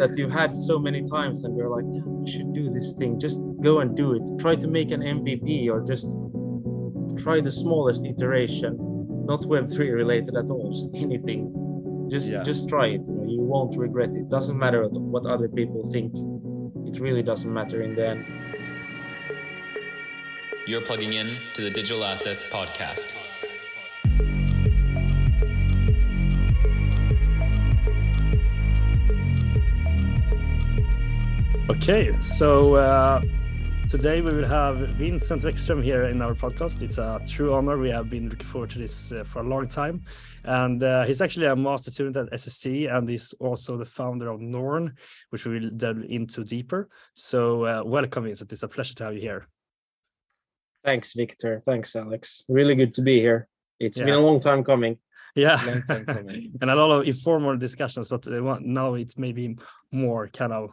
that you've had so many times and you're like, damn, I should do this thing. Just go and do it. Try to make an MVP or just try the smallest iteration, not Web3 related at all, just anything. Just try it. You won't regret it. Doesn't matter what other people think. It really doesn't matter in the end. You're plugging in to the Digital Assets Podcast. Okay, so today we will have Vincent Weckström here in our podcast. It's a true honor. We have been looking forward to this for a long time. And he's actually a master student at SSE, and he's also the founder of NORN, which we will delve into deeper. So welcome, Vincent. It's a pleasure to have you here. Thanks, Viktor. Thanks, Alex. Really good to be here. It's been a long time coming. Yeah, and a lot of informal discussions, but now it's maybe more kind of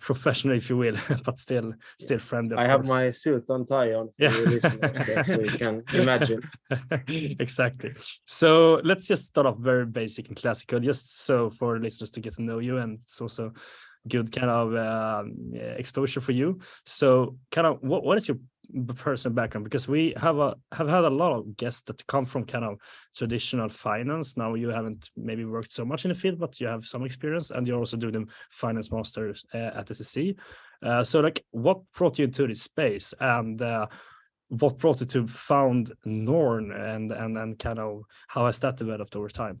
professional, if you will, but still friendly. I have my suit and tie on for your listeners there, so you can imagine. Exactly. So let's just start off very basic and classical, just so for listeners to get to know you, and it's also good kind of exposure for you. So kind of what is your personal background? Because we have had a lot of guests that come from kind of traditional finance. Now you haven't maybe worked so much in the field, but you have some experience, and you're also doing finance masters at SSE. So like, what brought you to this space, and what brought you to found NORN, and kind of how has that developed over time?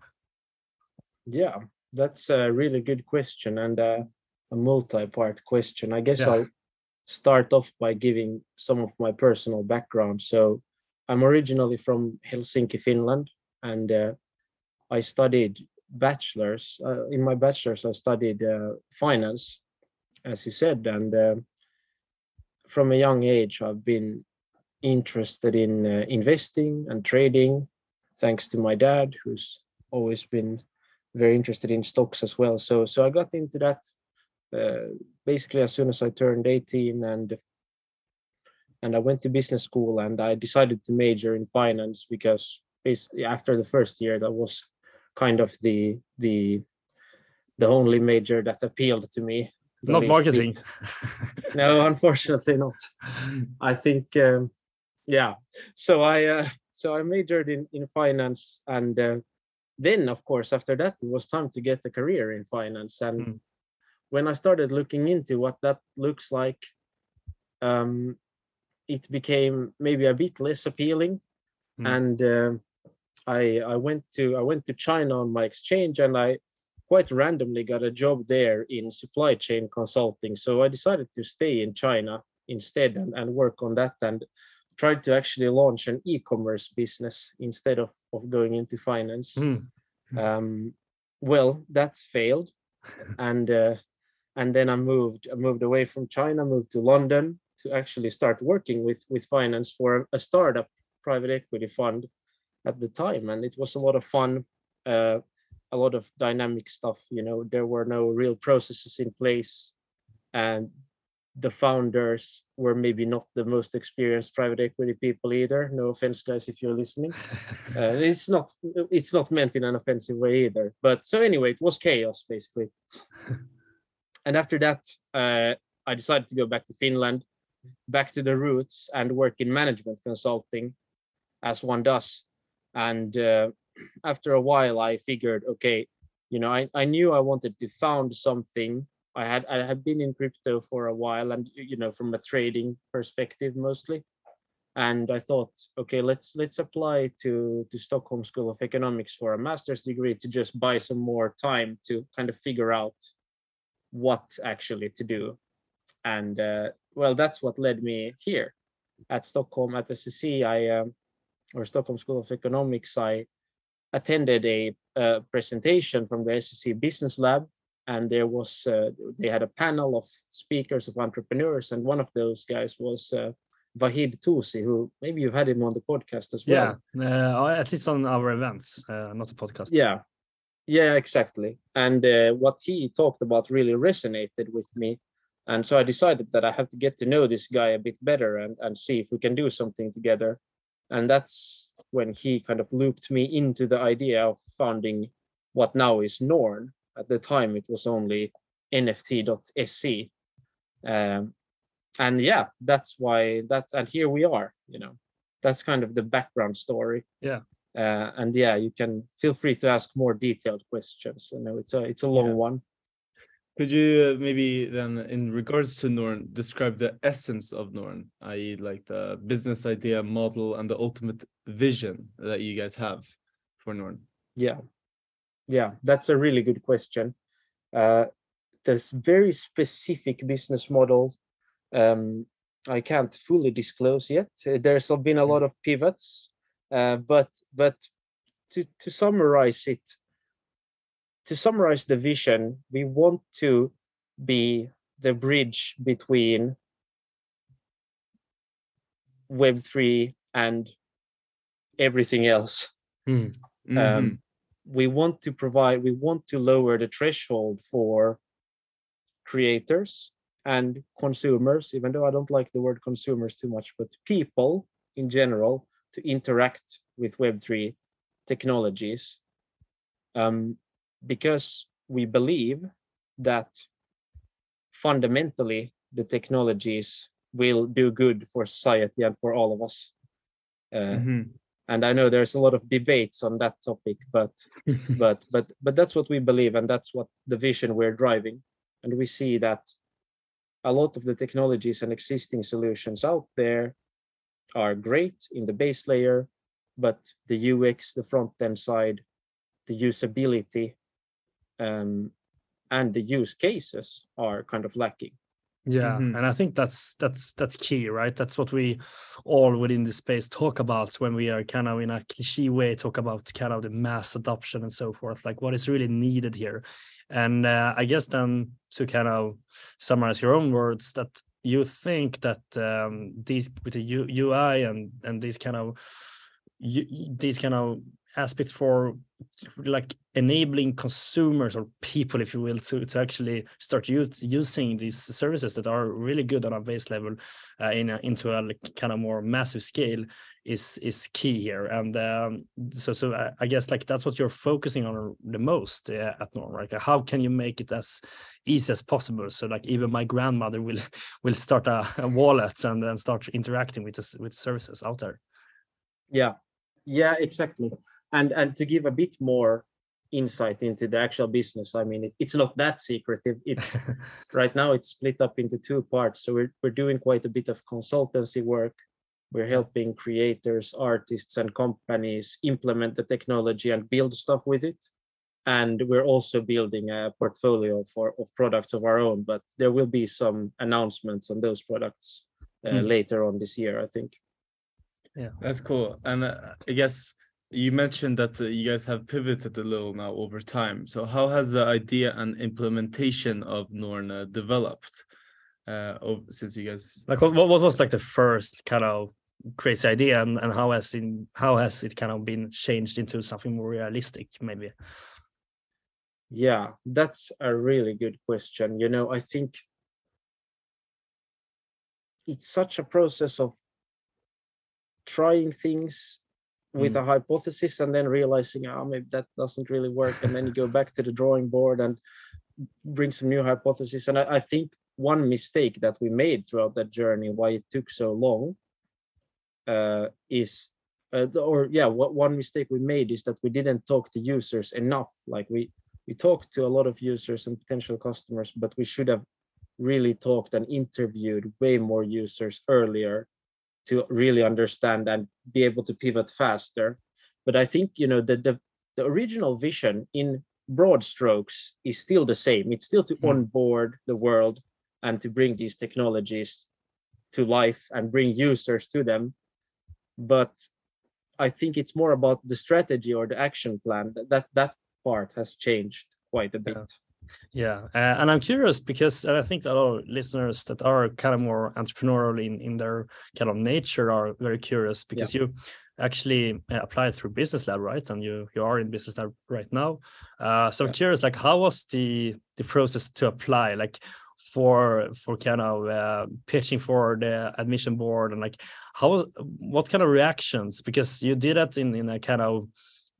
Yeah, that's a really good question, and a multi-part question. I guess I'll start off by giving some of my personal background. So I'm originally from Helsinki, Finland, and I studied bachelor's. In my bachelor's, I studied finance, as you said, and from a young age, I've been interested in investing and trading, thanks to my dad, who's always been very interested in stocks as well. So I got into that basically as soon as I turned 18, and I went to business school, and I decided to major in finance because basically after the first year, that was kind of the only major that appealed to me. Not marketing. No, unfortunately not. I think, So I majored in finance, and then of course, after that, it was time to get a career in finance. And when I started looking into what that looks like, it became maybe a bit less appealing. And I went to China on my exchange, and I quite randomly got a job there in supply chain consulting. So I decided to stay in China instead and work on that, and tried to actually launch an e-commerce business instead of going into finance. Well, that failed. And then I moved away from China, moved to London to actually start working with finance for a startup private equity fund at the time. And it was a lot of fun, a lot of dynamic stuff. There were no real processes in place, and the founders were maybe not the most experienced private equity people either. No offense, guys, if you're listening. It's not meant in an offensive way either. But so anyway, it was chaos basically. And after that, I decided to go back to Finland, back to the roots, and work in management consulting, as one does. And after a while, I figured, okay, I knew I wanted to found something. I had been in crypto for a while, and from a trading perspective mostly. And I thought, okay, let's apply to Stockholm School of Economics for a master's degree to just buy some more time to kind of figure out what actually to do. And well, that's what led me here at Stockholm at SSE. Or Stockholm School of Economics. I attended a presentation from the SSE Business Lab, and there was they had a panel of speakers, of entrepreneurs, and one of those guys was Vahid Toosi, who maybe you've had him on the podcast as well. Yeah, at least on our events, not a podcast. Yeah, exactly. And what he talked about really resonated with me, and so I decided that I have to get to know this guy a bit better and see if we can do something together. And that's when he kind of looped me into the idea of founding what now is NORN. At the time, it was only NFT.se. And yeah, that's why and here we are, you know, that's kind of the background story. Yeah. And yeah, you can feel free to ask more detailed questions. You know, it's a long one. Could you maybe then, in regards to NORN, describe the essence of NORN, i.e. like the business idea, model, and the ultimate vision that you guys have for NORN? Yeah, yeah, that's a really good question. There's very specific business models I can't fully disclose yet. There's been a lot of pivots, but to summarize it, to summarize the vision, we want to be the bridge between Web3 and everything else. Mm-hmm. We want to provide, we want to lower the threshold for creators and consumers, even though I don't like the word consumers too much, but people in general, to interact with Web3 technologies. Because we believe that fundamentally the technologies will do good for society and for all of us. Mm-hmm. And I know there's a lot of debates on that topic, but that's what we believe, and that's what the vision we're driving. And we see that a lot of the technologies and existing solutions out there are great in the base layer, but the UX, the front end side, the usability, and the use cases are kind of lacking. Yeah. Mm-hmm. And I think that's key, right? That's what we all within this space talk about when we are kind of in a cliche way, talk about kind of the mass adoption and so forth, like what is really needed here. And I guess then to kind of summarize your own words, that you think that these with the UI and these kind of aspects for like enabling consumers or people, if you will, to actually start using these services that are really good on a base level into a like, kind of more massive scale is key here. And so I guess like that's what you're focusing on the most at NORN, right? Like, how can you make it as easy as possible? So like even my grandmother will start a wallet and then start interacting with services out there. Yeah, yeah, exactly. And to give a bit more insight into the actual business, I mean, it's not that secretive. It's right now it's split up into two parts. So we're doing quite a bit of consultancy work. We're helping creators, artists, and companies implement the technology and build stuff with it. And we're also building a portfolio of products of our own, but there will be some announcements on those products later on this year, I think. Yeah, that's cool. And I guess you mentioned that you guys have pivoted a little now over time. So how has the idea and implementation of NORN developed since you guys? Like what was like the first kind of crazy idea, and how has it kind of been changed into something more realistic maybe? Yeah, that's a really good question. You know, I think it's such a process of trying things with a hypothesis and then realizing, maybe that doesn't really work. And then you go back to the drawing board and bring some new hypothesis. And I think one mistake that we made throughout that journey, why it took so long, one mistake we made is that we didn't talk to users enough. Like we talked to a lot of users and potential customers, but we should have really talked and interviewed way more users earlier to really understand and be able to pivot faster. But I think, you know, the original vision in broad strokes is still the same. It's still to onboard the world and to bring these technologies to life and bring users to them. But I think it's more about the strategy or the action plan. That part has changed quite a bit. Yeah. Yeah, and I'm curious because I think that our listeners that are kind of more entrepreneurial in their kind of nature are very curious, because you actually applied through Business Lab, right? And you are in Business Lab right now. So I'm curious, like, how was the process to apply, like for kind of pitching for the admission board, and like what kind of reactions, because you did that in a kind of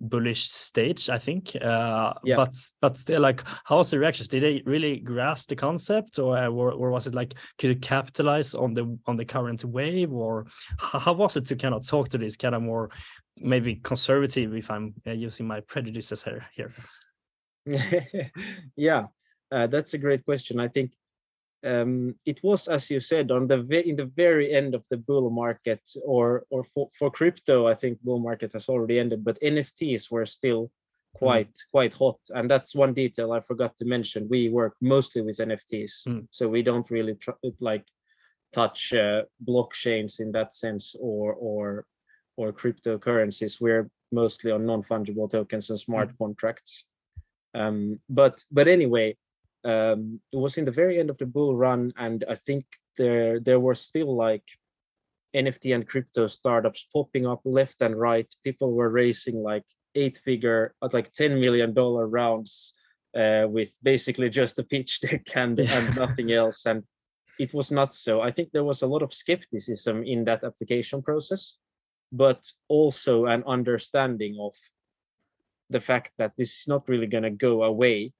bullish stage, I think. But still, like, how's the reactions? Did they really grasp the concept, or was it like, could it capitalize on the current wave, or how was it to kind of talk to this kind of more maybe conservative, if I'm using my prejudices here? That's a great question. I think it was, as you said, in the very end of the bull market, or for crypto, I think bull market has already ended, but NFTs were still quite hot. And that's one detail I forgot to mention. We work mostly with NFTs, so we don't really touch blockchains in that sense, or cryptocurrencies. We're mostly on non-fungible tokens and smart contracts. But anyway, it was in the very end of the bull run, and I think there were still like NFT and crypto startups popping up left and right. People were raising like $10 million rounds with basically just a pitch deck and nothing else. And it was not so. I think there was a lot of skepticism in that application process, but also an understanding of the fact that this is not really going to go away,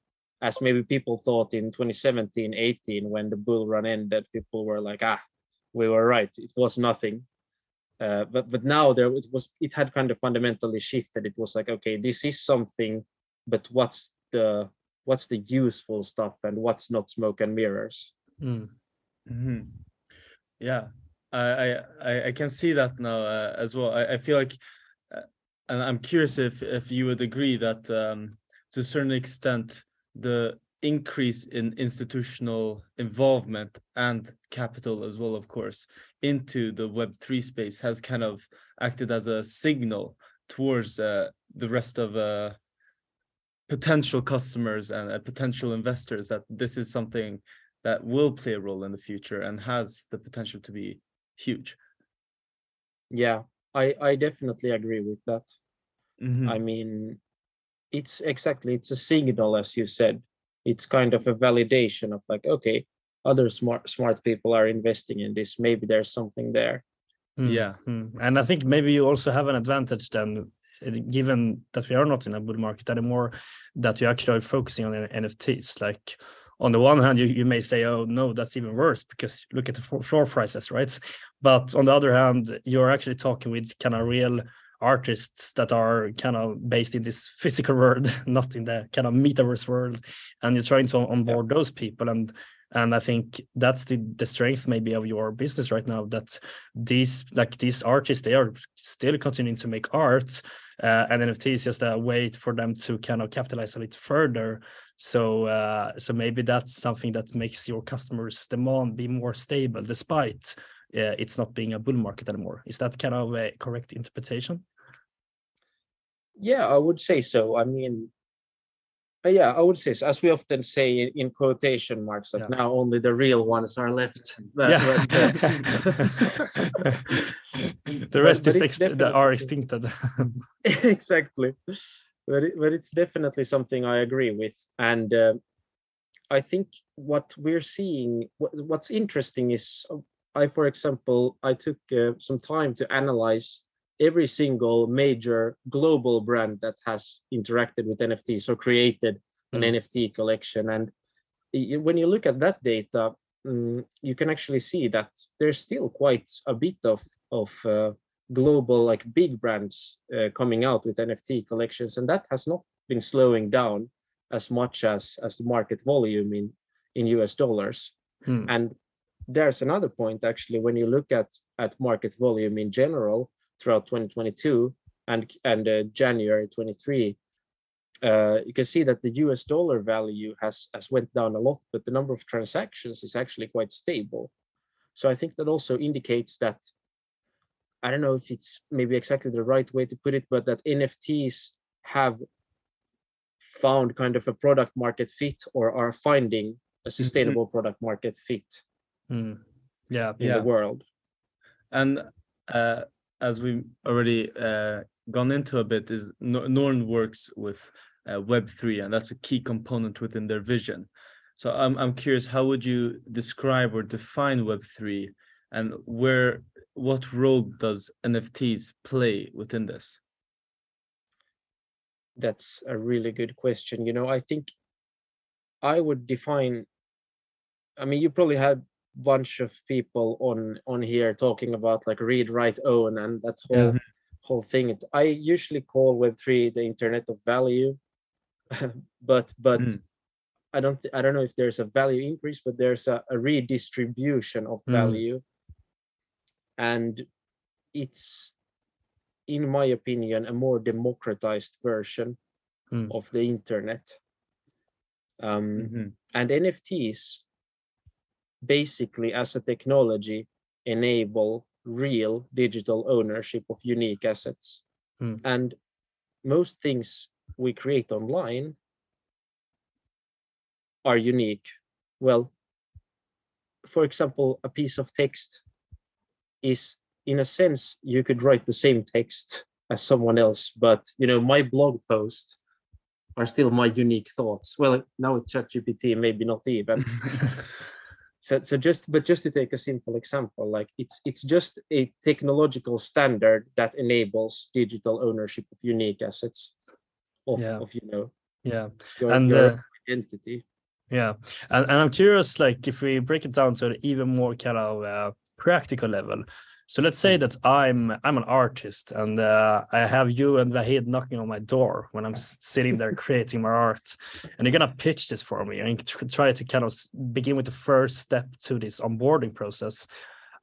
as maybe people thought in 2017, 18, when the bull run ended. People were like, we were right. It was nothing. But now it had kind of fundamentally shifted. It was like, okay, this is something, but what's the useful stuff and what's not smoke and mirrors? Mm. Mm-hmm. Yeah, I can see that now as well. I feel like, and I'm curious if you would agree that to a certain extent, the increase in institutional involvement and capital as well, of course, into the Web3 space has kind of acted as a signal towards the rest of potential customers and potential investors that this is something that will play a role in the future and has the potential to be huge. Yeah, I definitely agree with that. Mm-hmm. I mean, it's a signal, as you said. It's kind of a validation of like, okay, other smart people are investing in this. Maybe there's something there. Yeah. And I think maybe you also have an advantage then, given that we are not in a bull market anymore, that you actually are focusing on NFTs. Like, on the one hand, you may say, oh no, that's even worse because look at the floor prices, right? But on the other hand, you're actually talking with kind of real artists that are kind of based in this physical world, not in the kind of metaverse world, and you're trying to onboard those people. And I think that's the strength maybe of your business right now, that these artists, they are still continuing to make art, and NFT is just a way for them to kind of capitalize a little further. So maybe that's something that makes your customers' demand be more stable, despite it's not being a bull market anymore. Is that kind of a correct interpretation? Yeah, I would say so. I mean, yeah, I would say so. As we often say in quotation marks, that now only the real ones are left. The rest are extincted. Exactly. But it's definitely something I agree with. And I think what we're seeing, what's interesting is, for example, I took some time to analyze every single major global brand that has interacted with NFTs or created an NFT collection. And when you look at that data, you can actually see that there's still quite a bit of global, like, big brands coming out with NFT collections, and that has not been slowing down as much as the market volume in US dollars. And there's another point, actually, when you look at market volume in general throughout 2022 and January 23, you can see that the US dollar value has went down a lot, but the number of transactions is actually quite stable. So I think that also indicates that, I don't know if it's maybe exactly the right way to put it, but that NFTs have found kind of a product market fit, or are finding a sustainable product market fit. The world. And as we've already gone into a bit, is NORN works with Web3, and that's a key component within their vision. So I'm curious, how would you describe or define Web3, and what role does NFTs play within this? That's a really good question. You know, I think I would define, I mean, you probably had a bunch of people on here talking about like read, write, own, and that whole thing. I usually call Web3 the internet of value, but I don't know if there's a value increase, but there's a redistribution of value. And it's, in my opinion, a more democratized version of the internet. And NFTs basically as a technology enable real digital ownership of unique assets. And most things we create online are unique. Well, for example, a piece of text is, in a sense, you could write the same text as someone else, but you know, my blog posts are still my unique thoughts. Well, now with ChatGPT, maybe not even. so just to take a simple example, like it's just a technological standard that enables digital ownership of unique assets of your identity. Yeah, and I'm curious, like if we break it down to an even more kind of practical level. So let's say that I'm an artist and I have you and Vahid knocking on my door when I'm sitting there creating my art, and you're going to pitch this for me and try to kind of begin with the first step to this onboarding process.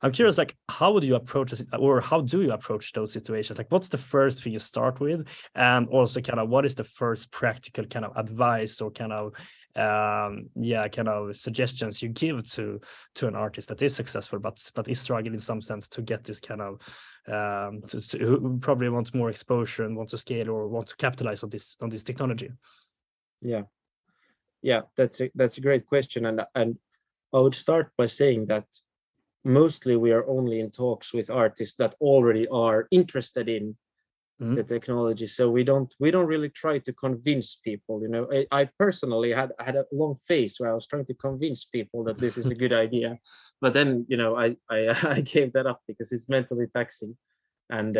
I'm curious, like, how would you approach this, or how do you approach those situations? Like, what's the first thing you start with? And also kind of what is the first practical kind of advice or kind of, suggestions you give to an artist that is successful, but is struggling in some sense to get this kind of, who probably wants more exposure and want to scale or want to capitalize on this technology? Yeah, that's a great question. And I would start by saying that mostly we are only in talks with artists that already are interested in the technology, so we don't really try to convince people. You know, I personally had a long phase where I was trying to convince people that this is a good idea, but then, you know, I gave that up because it's mentally taxing, and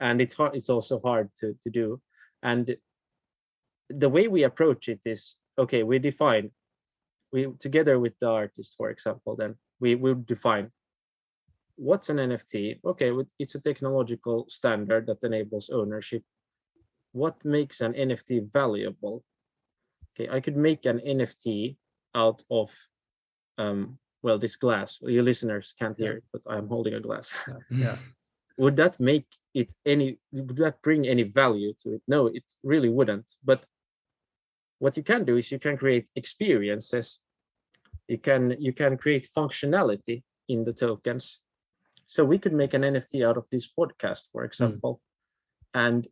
it's hard. It's also hard to do. And the way we approach it is, okay, we together with the artist, for example, then we define what's an NFT. Okay, it's a technological standard that enables ownership. What makes an NFT valuable? Okay, I could make an NFT out of, this glass. Your listeners can't hear it, but I'm holding a glass. Yeah. Would that make it would that bring any value to it? No, it really wouldn't. But what you can do is you can create experiences. You can create functionality in the tokens. So we could make an NFT out of this podcast, for example, and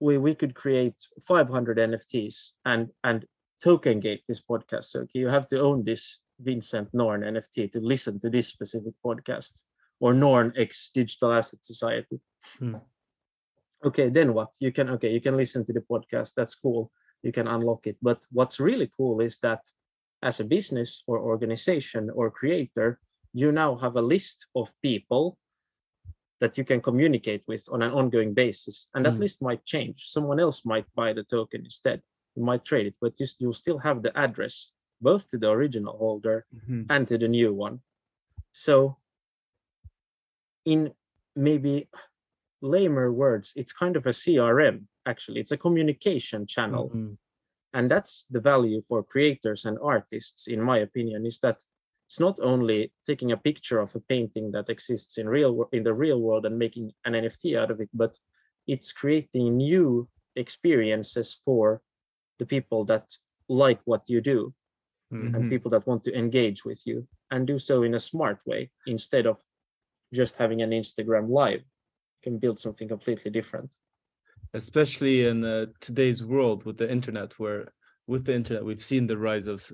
we could create 500 NFTs and token gate this podcast. So okay, you have to own this Vincent NORN NFT to listen to this specific podcast, or NORN X Digital Asset Society. Okay, then what? You can listen to the podcast. That's cool. You can unlock it. But what's really cool is that as a business or organization or creator, you now have a list of people that you can communicate with on an ongoing basis. And that list might change. Someone else might buy the token instead. You might trade it, but you'll still have the address, both to the original holder and to the new one. So in maybe lamer words, it's kind of a CRM, actually. It's a communication channel. And that's the value for creators and artists, in my opinion, is that it's not only taking a picture of a painting that exists in the real world and making an NFT out of it, but it's creating new experiences for the people that like what you do and people that want to engage with you, and do so in a smart way instead of just having an Instagram live. You can build something completely different. Especially in today's world with the internet, we've seen the rise of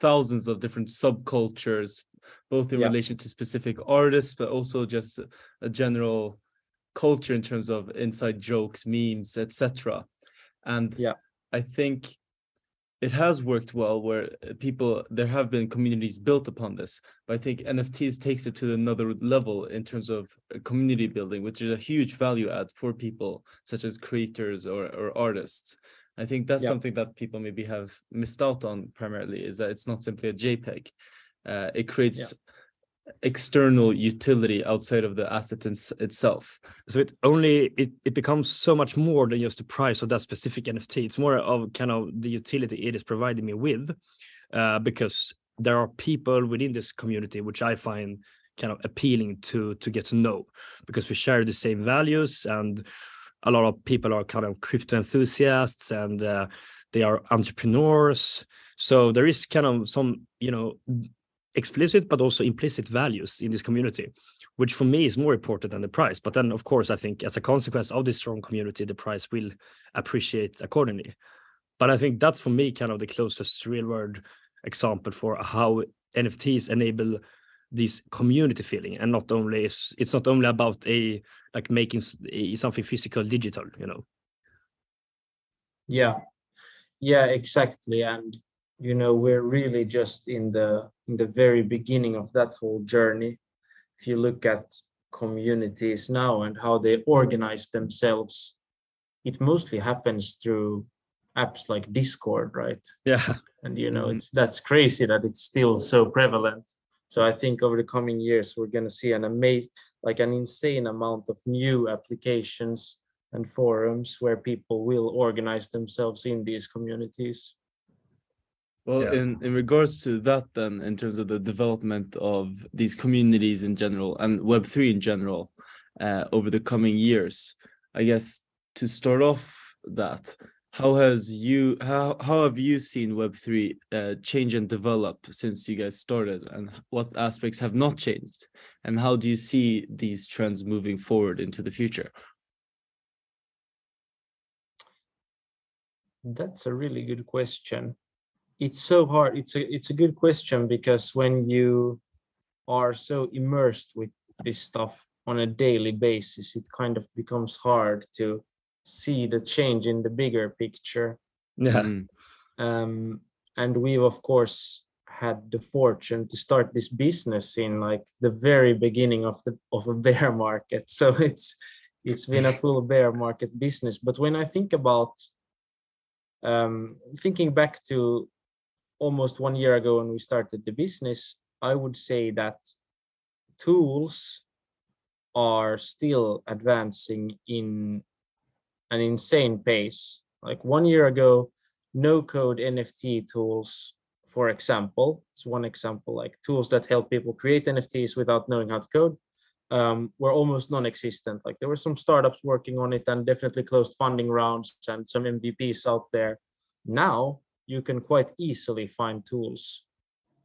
thousands of different subcultures, both in relation to specific artists, but also just a general culture in terms of inside jokes, memes, etc. And I think it has worked well where people, there have been communities built upon this, but I think NFTs takes it to another level in terms of community building, which is a huge value add for people such as creators or artists. I think that's something that people maybe have missed out on primarily, is that it's not simply a JPEG. It creates external utility outside of the asset itself. So it becomes so much more than just the price of that specific NFT. It's more of kind of the utility it is providing me with, because there are people within this community which I find kind of appealing to get to know, because we share the same values, and a lot of people are kind of crypto enthusiasts, and they are entrepreneurs. So there is kind of some, explicit but also implicit values in this community, which for me is more important than the price. But then, of course, I think as a consequence of this strong community, the price will appreciate accordingly. But I think that's for me kind of the closest real world example for how NFTs enable this community feeling, and not only it's not only about making something physical digital, exactly. And we're really just in the very beginning of that whole journey. If you look at communities now and how they organize themselves, it mostly happens through apps like Discord, right? Yeah. And that's crazy that it's still so prevalent. So I think over the coming years we're going to see an insane amount of new applications and forums where people will organize themselves in these communities. Well, in regards to that then, in terms of the development of these communities in general and Web3 in general over the coming years, I guess to start off that, how have you seen Web3 change and develop since you guys started, and what aspects have not changed, and how do you see these trends moving forward into the future? That's a really good question. It's so hard. It's a good question, because when you are so immersed with this stuff on a daily basis, it kind of becomes hard to see the change in the bigger picture. Yeah. And we've of course had the fortune to start this business in the very beginning of a bear market. So it's been a full bear market business. But when I think about thinking back to almost 1 year ago when we started the business, I would say that tools are still advancing in an insane pace. 1 year ago, no code NFT tools, for example, it's one example, tools that help people create NFTs without knowing how to code, were almost non-existent. There were some startups working on it and definitely closed funding rounds and some MVPs out there. Now, you can quite easily find tools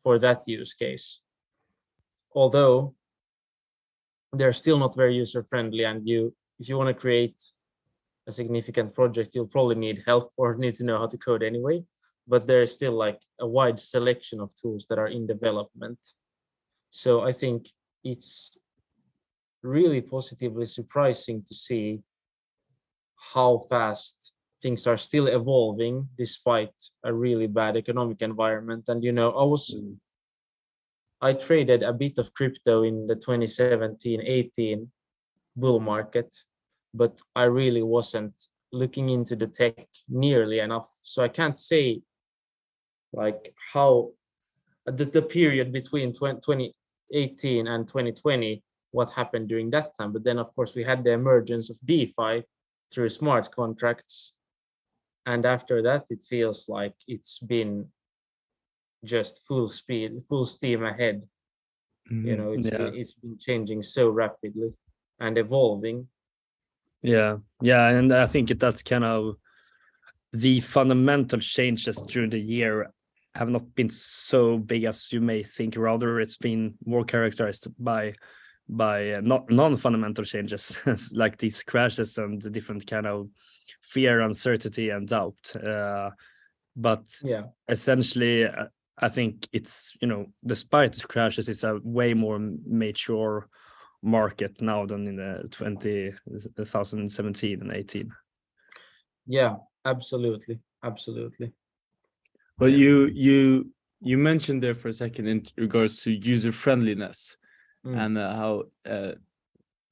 for that use case, although they're still not very user-friendly, and if you want to create a significant project, you'll probably need help or need to know how to code anyway, but there's still a wide selection of tools that are in development. So I think it's really positively surprising to see how fast things are still evolving despite a really bad economic environment. And I traded a bit of crypto in the 2017-18 bull market, but I really wasn't looking into the tech nearly enough. So I can't say how the period between 2018 and 2020, what happened during that time. But then of course we had the emergence of DeFi through smart contracts. And after that, it feels like it's been just full steam ahead. It's been changing so rapidly and evolving. Yeah. And I think that's kind of the fundamental changes during the year have not been so big as you may think. Rather, it's been more characterized by non-fundamental changes like these crashes and the different kind of fear, uncertainty, and doubt. Essentially, I think it's, despite the crashes, it's a way more mature market now than in the 2017 and 18. Yeah, absolutely. But you mentioned there for a second in regards to user friendliness and how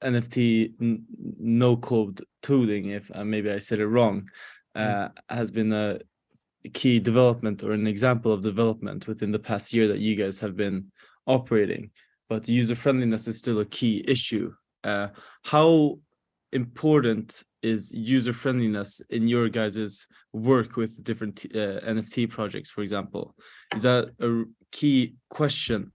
NFT no code tooling, if maybe I said it wrong, has been a key development or an example of development within the past year that you guys have been operating. But user friendliness is still a key issue. How important is user friendliness in your guys's work with different NFT projects, for example? Is that a key question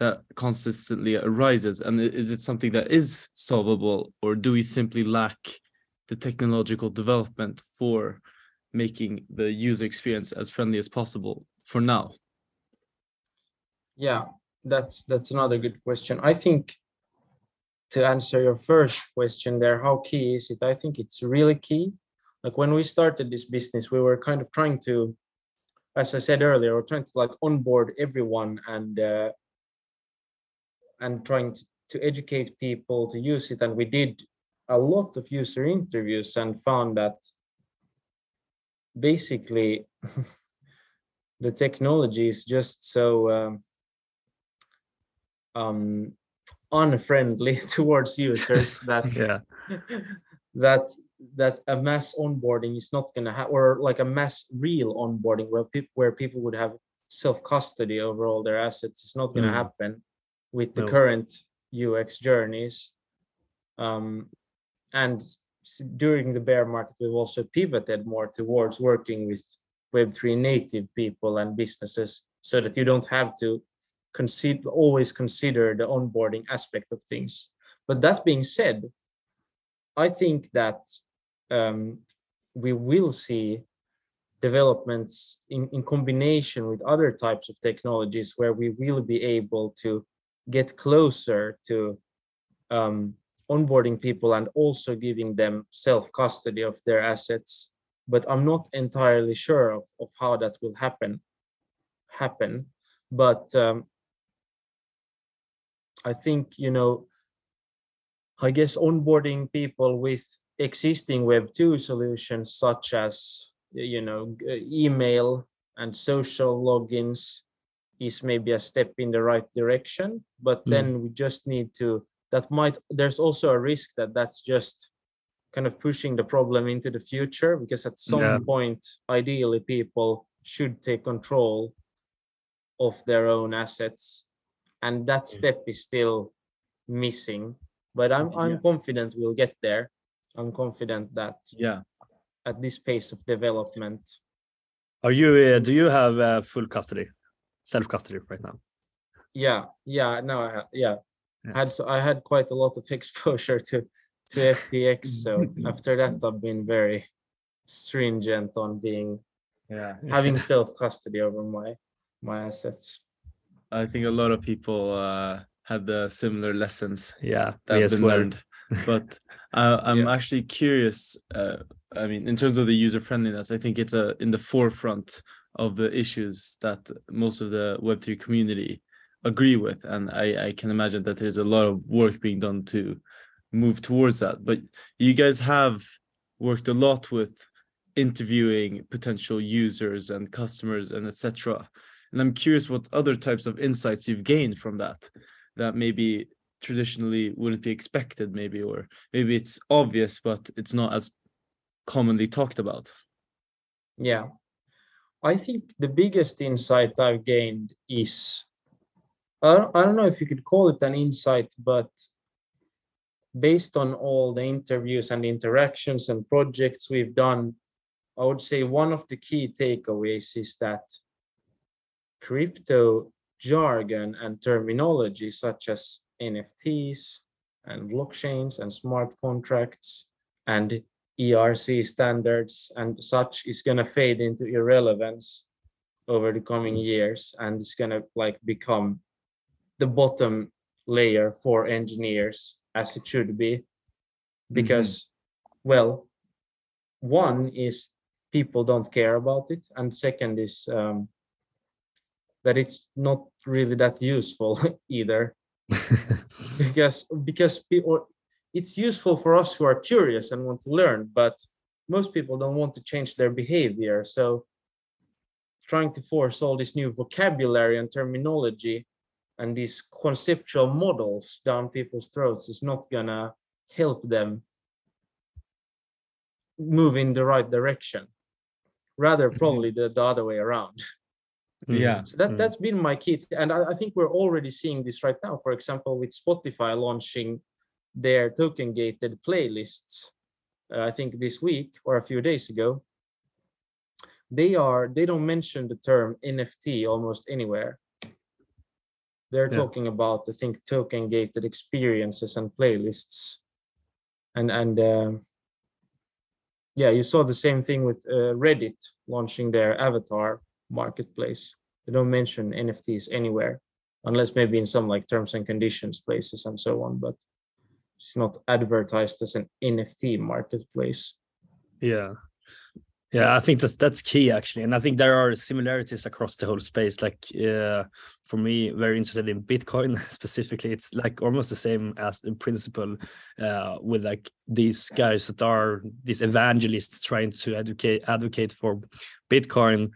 that consistently arises, and is it something that is solvable, or do we simply lack the technological development for making the user experience as friendly as possible for now? Yeah, that's another good question. I think to answer your first question there, how key is it? I think it's really key. Like when we started this business, we were kind of trying to, as I said earlier, we're trying to like onboard everyone and trying to educate people to use it. And we did a lot of user interviews and found that basically the technology is just so unfriendly towards users that that a mass onboarding is not going to have, or like a mass real onboarding where people would have self-custody over all their assets is not going to happen with the current UX journeys. And during the bear market, we've also pivoted more towards working with Web3 native people and businesses so that you don't have to always consider the onboarding aspect of things. But that being said, I think that we will see developments in combination with other types of technologies where we will be able to get closer to onboarding people and also giving them self-custody of their assets. But I'm not entirely sure of how that will happen. But I think, I guess onboarding people with existing Web2 solutions such as, email and social logins is maybe a step in the right direction. But then we just need to, there's also a risk that's just kind of pushing the problem into the future, because at some point, ideally, people should take control of their own assets. And that step is still missing. But I'm confident we'll get there. I'm confident that at this pace of development. Are you? Do you have full custody, self-custody right now? I had quite a lot of exposure to FTX. So after that, I've been very stringent on being having self-custody over my assets. I think a lot of people had the similar lessons that have been learned. But I'm actually curious, in terms of the user friendliness, I think it's in the forefront of the issues that most of the Web3 community agree with. And I can imagine that there's a lot of work being done to move towards that. But you guys have worked a lot with interviewing potential users and customers and etc. And I'm curious what other types of insights you've gained from that maybe traditionally wouldn't be expected, maybe, or maybe it's obvious, but it's not as commonly talked about. Yeah. I think the biggest insight I've gained is, I don't know if you could call it an insight, but based on all the interviews and interactions and projects we've done, I would say one of the key takeaways is that crypto jargon and terminology such as NFTs and blockchains and smart contracts and ERC standards and such is going to fade into irrelevance over the coming years, and it's going to become the bottom layer for engineers, as it should be, because one is people don't care about it, and second is that it's not really that useful either, because people, it's useful for us who are curious and want to learn, but most people don't want to change their behavior. So trying to force all this new vocabulary and terminology and these conceptual models down people's throats is not gonna help them move in the right direction. Rather, probably the other way around. Yeah. So that's been my key. And I think we're already seeing this right now, for example, with Spotify launching their token gated playlists, I think this week or a few days ago. They don't mention the term NFT almost anywhere. They're talking about, I think, token gated experiences and playlists. And you saw the same thing with Reddit launching their avatar marketplace. They don't mention NFTs anywhere, unless maybe in some like terms and conditions places and so on, but it's not advertised as an NFT marketplace. Yeah. Yeah, I think that's key actually, and I think there are similarities across the whole space. Like for me, very interested in Bitcoin specifically, it's like almost the same as in principle with like these guys that are these evangelists trying to advocate for Bitcoin.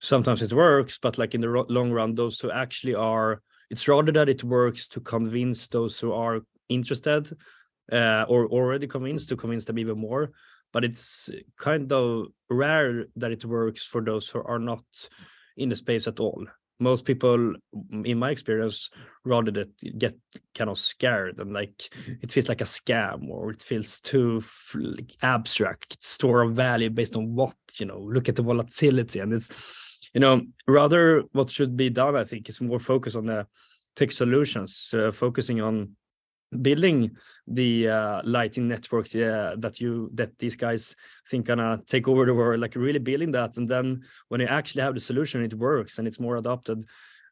Sometimes it works, but like in the long run, those who actually are, it's rather that it works to convince those who are interested or already convinced to convince them even more. But it's kind of rare that it works for those who are not in the space at all. Most people, in my experience, rather that get kind of scared and like it feels like a scam, or it feels too abstract, store of value based on what, you know, look at the volatility. And it's, you know, rather what should be done, I think, is more focus on the tech solutions, focusing on building the lighting network that these guys think gonna take over the world, like really building that. And then when you actually have the solution, it works and it's more adopted,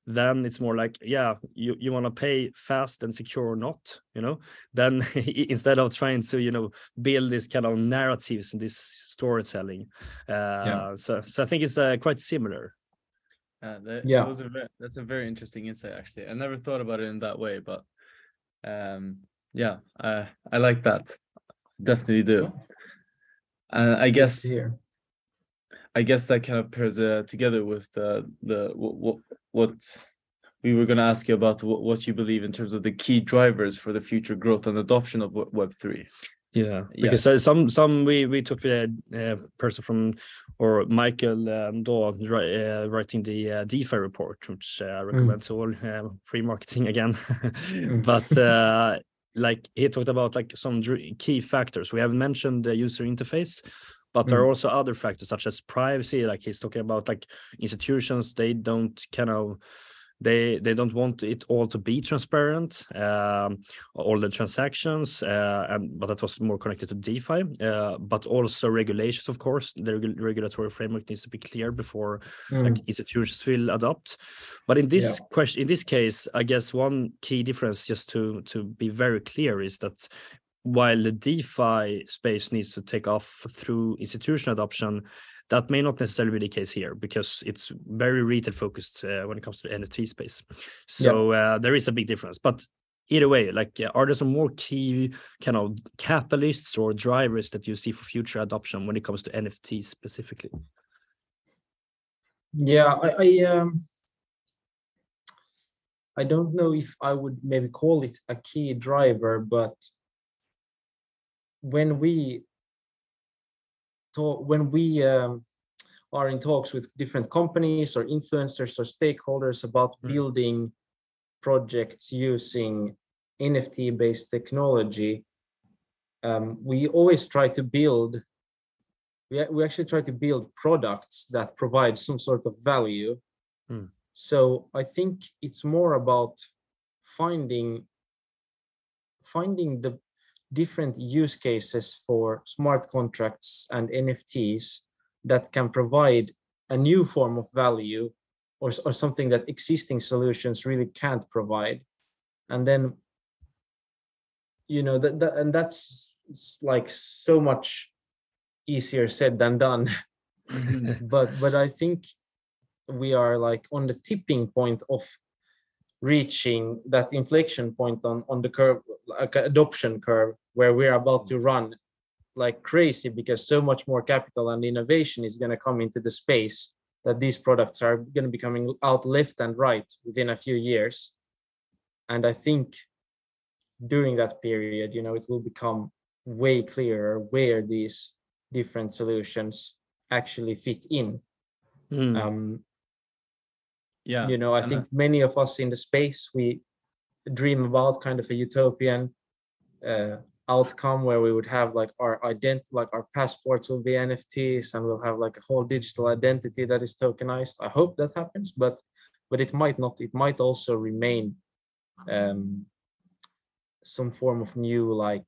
then it's more like, yeah, you want to pay fast and secure or not, you know, then instead of trying to, you know, build this kind of narratives and this storytelling. So I think it's quite similar. That's a very interesting insight, actually. I never thought about it in that way, but I like that. Definitely do. And I guess that kind of pairs together with what we were going to ask you about, what you believe in terms of the key drivers for the future growth and adoption of Web3. Yeah, because some we took a person from, or Michael Daw, writing the DeFi report, which I recommend to all. Free marketing again, but like he talked about like some key factors. We have mentioned the user interface, but there are also other factors such as privacy. Like he's talking about like institutions, they don't kind of. They don't want it all to be transparent, all the transactions, but that was more connected to DeFi, but also regulations, of course. The regulatory framework needs to be clear before like, institutions will adopt. But in this question, in this case, I guess one key difference, just to be very clear, is that while the DeFi space needs to take off through institutional adoption, that may not necessarily be the case here, because it's very retail focused when it comes to the NFT space. So there is a big difference. But either way, like, are there some more key kind of catalysts or drivers that you see for future adoption when it comes to NFTs specifically? Yeah, I don't know if I would maybe call it a key driver, but when we are in talks with different companies or influencers or stakeholders about building projects using NFT-based technology, we actually try to build products that provide some sort of value. So I think it's more about finding the different use cases for smart contracts and NFTs that can provide a new form of value or something that existing solutions really can't provide. And then, you know, and that's like so much easier said than done. but I think we are like on the tipping point of reaching that inflection point on the curve, like adoption curve, where we're about to run like crazy, because so much more capital and innovation is going to come into the space that these products are going to be coming out left and right within a few years. And I think during that period, you know, it will become way clearer where these different solutions actually fit in. Mm. Yeah, you know, I think many of us in the space, we dream about kind of a utopian outcome where we would have like our identity, like our passports will be NFTs, and we'll have like a whole digital identity that is tokenized. I hope that happens, but it might not. It might also remain some form of new, like,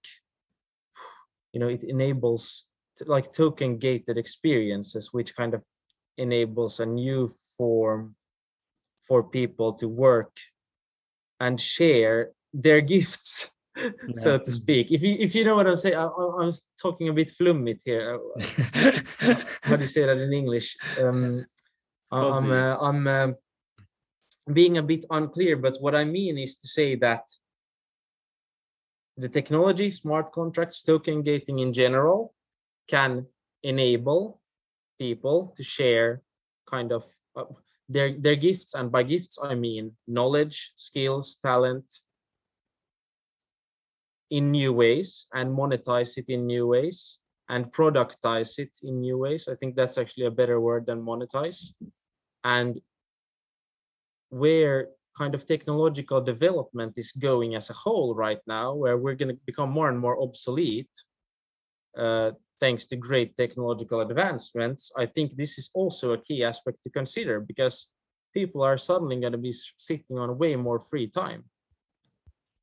you know, it enables like token gated experiences, which kind of enables a new form for people to work and share their gifts, yeah, so to speak. If you know what I'm saying, I was talking a bit flummit here. How do you say that in English? I'm being a bit unclear, but what I mean is to say that the technology, smart contracts, token gating in general, can enable people to share kind of their gifts, and by gifts I mean knowledge, skills, talent, in new ways, and monetize it in new ways, and productize it in new ways. I think that's actually a better word than monetize. And where kind of technological development is going as a whole right now, where we're going to become more and more obsolete, thanks to great technological advancements, I think this is also a key aspect to consider, because people are suddenly going to be sitting on way more free time.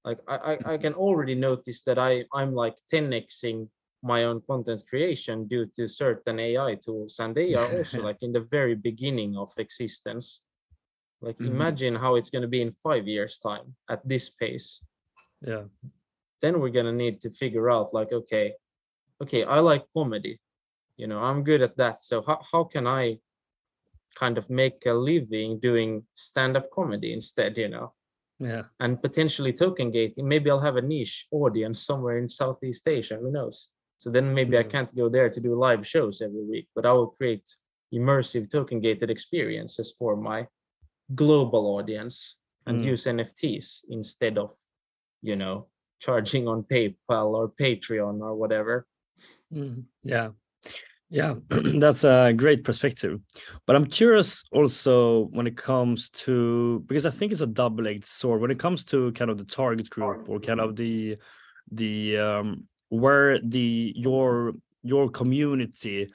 Like I can already notice that I'm like 10xing my own content creation due to certain AI tools, and they are also like in the very beginning of existence. Like imagine how it's going to be in 5 years' time at this pace. Yeah. Then we're going to need to figure out like, okay, I like comedy, you know, I'm good at that. So how can I kind of make a living doing stand-up comedy instead, you know? Yeah. And potentially token gating, maybe I'll have a niche audience somewhere in Southeast Asia, who knows? So then maybe I can't go there to do live shows every week, but I will create immersive token gated experiences for my global audience and use NFTs instead of, you know, charging on PayPal or Patreon or whatever. Yeah, that's a great perspective. But I'm curious also when it comes to, because I think it's a double-edged sword, when it comes to kind of the target group or kind of the where the your community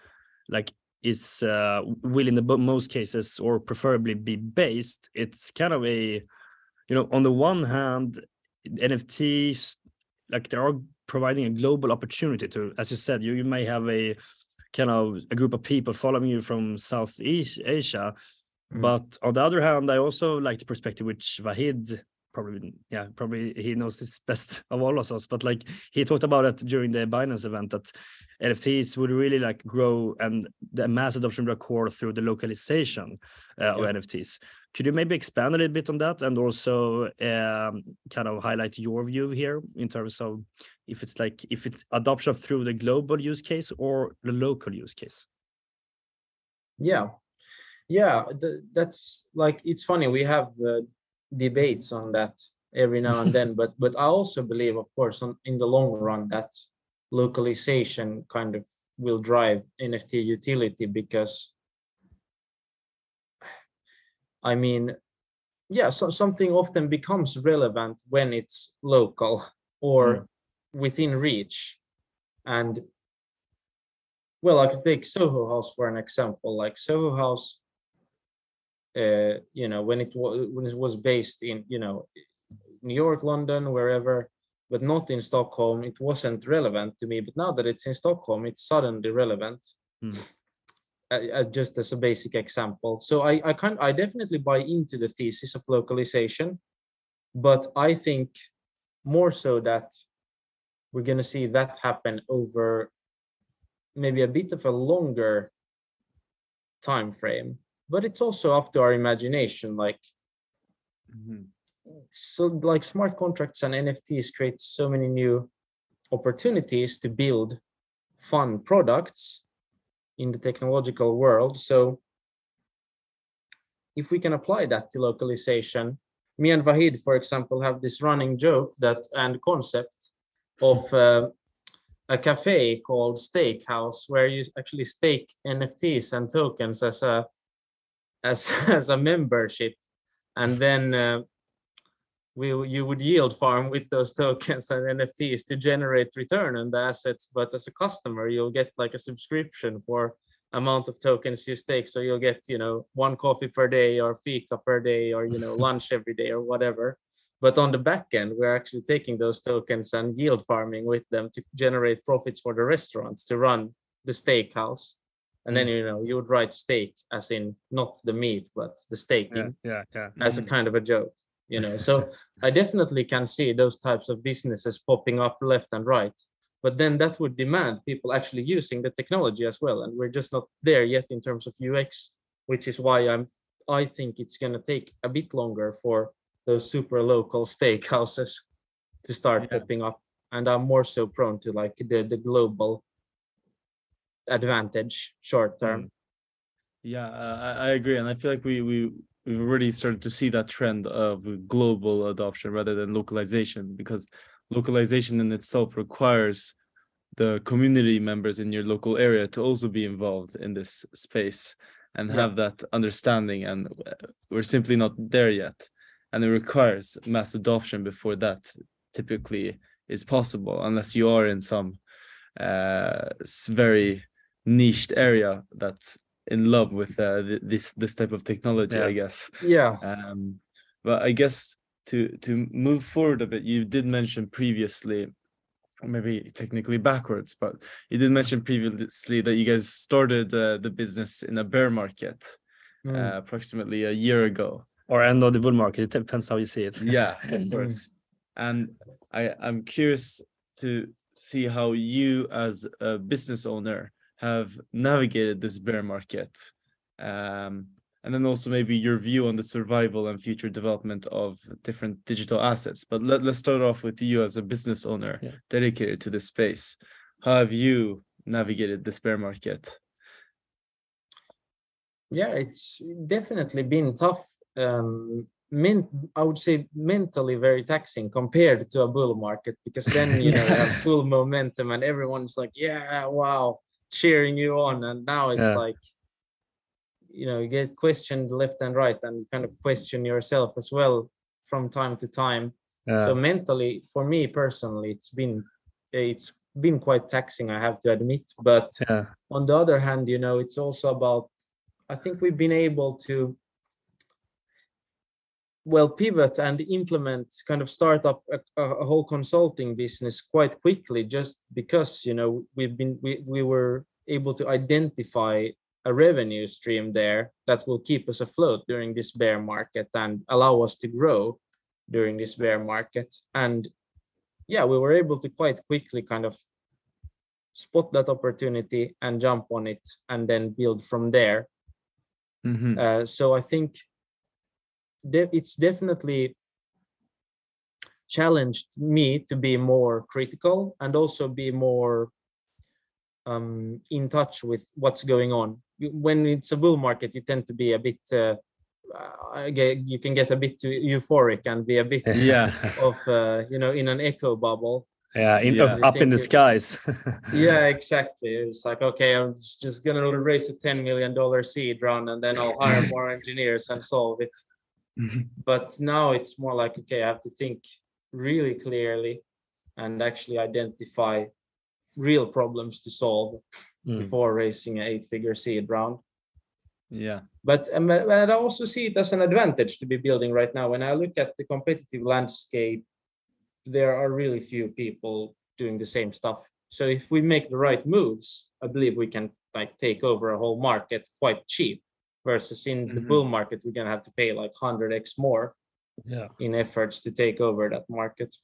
like is will in the most cases or preferably be based. It's kind of a, you know, on the one hand, NFTs, like they are providing a global opportunity to, as you said, you may have a kind of a group of people following you from Southeast Asia. But on the other hand, I also like the perspective which Vahid probably he knows this best of all of us, but like he talked about it during the Binance event, that NFTs would really like grow and the mass adoption of the core through the localization of NFTs. Could you maybe expand a little bit on that, and also kind of highlight your view here in terms of if it's adoption through the global use case or the local use case? Yeah, that's like, it's funny. We have debates on that every now and then, but I also believe, of course, in the long run that localization kind of will drive NFT utility, because I mean, yeah, so something often becomes relevant when it's local or within reach. And well, I could take Soho House for an example. Like Soho House, you know, when it was based in, you know, New York, London, wherever, but not in Stockholm, it wasn't relevant to me. But now that it's in Stockholm, it's suddenly relevant. Just as a basic example. So I definitely buy into the thesis of localization, but I think more so that we're going to see that happen over maybe a bit of a longer time frame. But it's also up to our imagination. Like, so like smart contracts and NFTs create so many new opportunities to build fun products in the technological world. So if we can apply that to localization, me and Vahid, for example, have this running joke that and concept of a cafe called Steakhouse, where you actually stake NFTs and tokens as a membership, and then you would yield farm with those tokens and NFTs to generate return on the assets. But as a customer, you'll get like a subscription for amount of tokens you stake, so you'll get one coffee per day or fika per day or lunch every day or whatever. But on the back end, we're actually taking those tokens and yield farming with them to generate profits for the restaurants to run the Steakhouse. And then, you would write steak as in not the meat, but the staking as a kind of a joke, So I definitely can see those types of businesses popping up left and right. But then that would demand people actually using the technology as well. And we're just not there yet in terms of UX, which is why I think it's going to take a bit longer for those super local steakhouses to start popping up. And I'm more so prone to like the global advantage short term. I agree, and I feel like we've already started to see that trend of global adoption rather than localization, because localization in itself requires the community members in your local area to also be involved in this space and have that understanding, and we're simply not there yet. And it requires mass adoption before that typically is possible, unless you are in some very niched area that's in love with this type of technology, I guess. But I guess to move forward a bit, you did mention previously, or maybe technically backwards, but you did mention previously that you guys started the business in a bear market approximately a year ago. Or end of the bull market, it depends how you see it. Yeah, of course. And I'm curious to see how you as a business owner have navigated this bear market. And then also maybe your view on the survival and future development of different digital assets. But let's start off with you as a business owner dedicated to this space. How have you navigated this bear market? Yeah, it's definitely been tough. I would say mentally very taxing compared to a bull market, because then you have full momentum and everyone's like, cheering you on. And now it's like, you get questioned left and right, and you kind of question yourself as well from time to time. So mentally, for me personally, it's been quite taxing, I have to admit. But on the other hand, it's also about, I think we've been able to pivot and implement, kind of start up a whole consulting business quite quickly, just because we were able to identify a revenue stream there that will keep us afloat during this bear market and allow us to grow during this bear market. And we were able to quite quickly kind of spot that opportunity and jump on it and then build from there. So I think it's definitely challenged me to be more critical and also be more in touch with what's going on. When it's a bull market, you tend to be a bit you can get a bit too euphoric and be a bit of in an echo bubble, up in the skies. Exactly. It's like, okay, I'm just gonna raise a $10 million seed round and then I'll hire more engineers and solve it. But now it's more like, okay, I have to think really clearly and actually identify real problems to solve before raising an 8-figure seed round. But I also see it as an advantage to be building right now. When I look at the competitive landscape, there are really few people doing the same stuff. So if we make the right moves, I believe we can like take over a whole market quite cheap. Versus in the bull market, we're going to have to pay like 100x more in efforts to take over that market.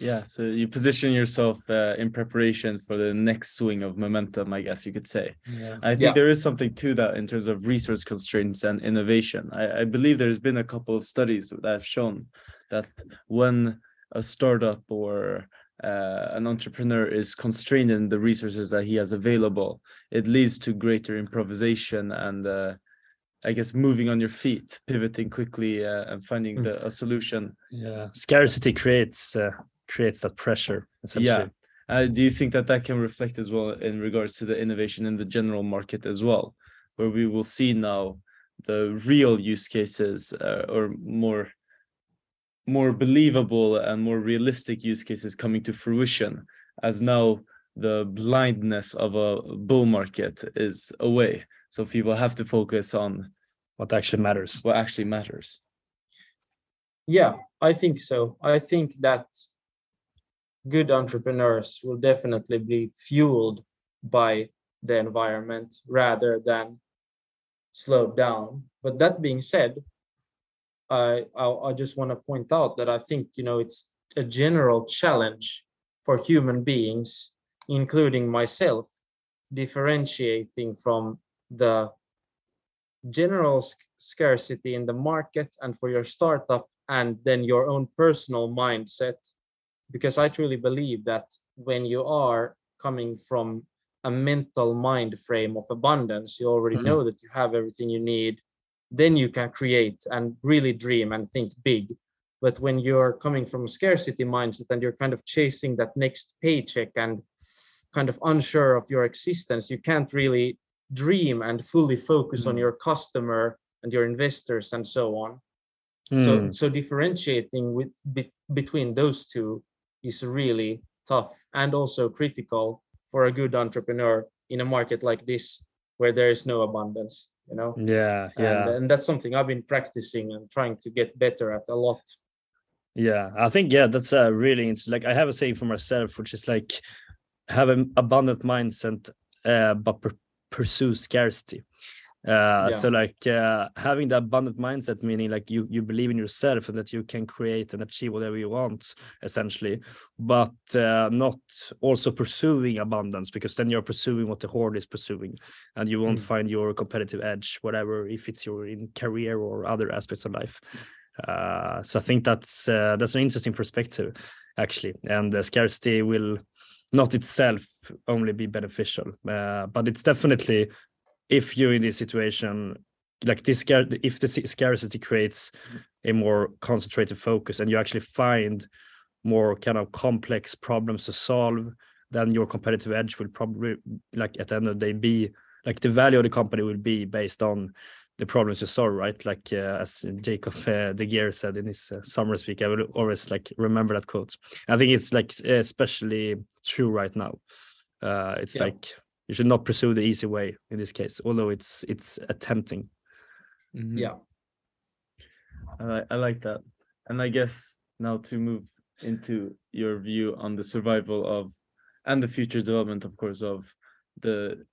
Yeah, so you position yourself in preparation for the next swing of momentum, I guess you could say. Yeah. I think there is something to that in terms of resource constraints and innovation. I believe there's been a couple of studies that have shown that when a startup or an entrepreneur is constrained in the resources that he has available, it leads to greater improvisation and I guess, moving on your feet, pivoting quickly and finding a solution. Yeah, scarcity creates that pressure, essentially. Yeah. Do you think that can reflect as well in regards to the innovation in the general market as well, where we will see now the real use cases or more believable and more realistic use cases coming to fruition, as now the blindness of a bull market is away? So people have to focus on what actually matters. Yeah, I think so. I think that good entrepreneurs will definitely be fueled by the environment rather than slowed down. But that being said, I just want to point out that I think, it's a general challenge for human beings, including myself, differentiating from the general scarcity in the market and for your startup, and then your own personal mindset, because I truly believe that when you are coming from a mental mind frame of abundance, you already know that you have everything you need, then you can create and really dream and think big. But when you're coming from a scarcity mindset and you're kind of chasing that next paycheck and kind of unsure of your existence, you can't really dream and fully focus on your customer and your investors and so on. So differentiating between those two is really tough and also critical for a good entrepreneur in a market like this where there is no abundance, and that's something I've been practicing and trying to get better at a lot. I think that's a really interesting, I have a saying for myself, which is have an abundant mindset but pursue scarcity. So having the abundant mindset, meaning you believe in yourself and that you can create and achieve whatever you want, essentially, but not also pursuing abundance, because then you're pursuing what the horde is pursuing and you won't find your competitive edge, whatever, if it's your in career or other aspects of life. So I think that's an interesting perspective, actually. And scarcity will not itself only be beneficial, but it's definitely, if you're in this situation, if the scarcity creates a more concentrated focus and you actually find more kind of complex problems to solve, then your competitive edge will probably, at the end of the day, be the value of the company will be based on the problems you solve, right? As Jacob De Geer said in his summer speak, I will always remember that quote. I think it's especially true right now. You should not pursue the easy way in this case, although it's attempting. Yeah. I like that. And I guess now to move into your view on the survival of and the future development, of course, of the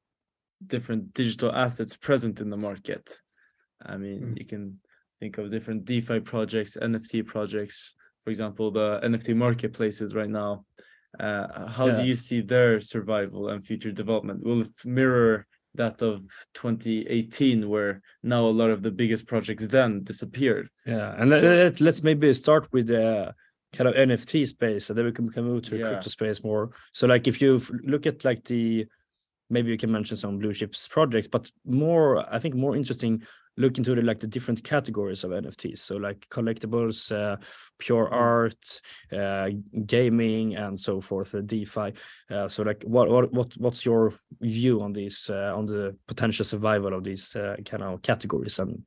different digital assets present in the market. I mean, you can think of different DeFi projects, NFT projects, for example, the NFT marketplaces right now. How do you see their survival and future development? Will it mirror that of 2018, where now a lot of the biggest projects then disappeared? Yeah, and let's maybe start with the kind of NFT space, and then we can move to crypto space more. So if you look at maybe you can mention some blue chips projects, but I think more interesting, look into the different categories of NFTs. So collectibles, pure art, gaming, and so forth, DeFi. So what's your view on these, on the potential survival of these kind of categories? And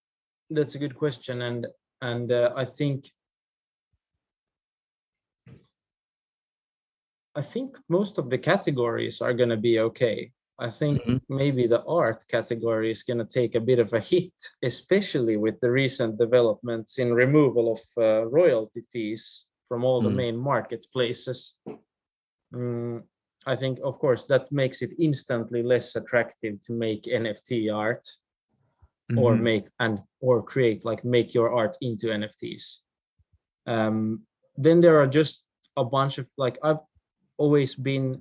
that's a good question, and I think most of the categories are going to be okay. I think maybe the art category is going to take a bit of a hit, especially with the recent developments in removal of royalty fees from all the main marketplaces. I think, of course, that makes it instantly less attractive to make NFT art or create, make your art into NFTs. Then there are just a bunch of, I've always been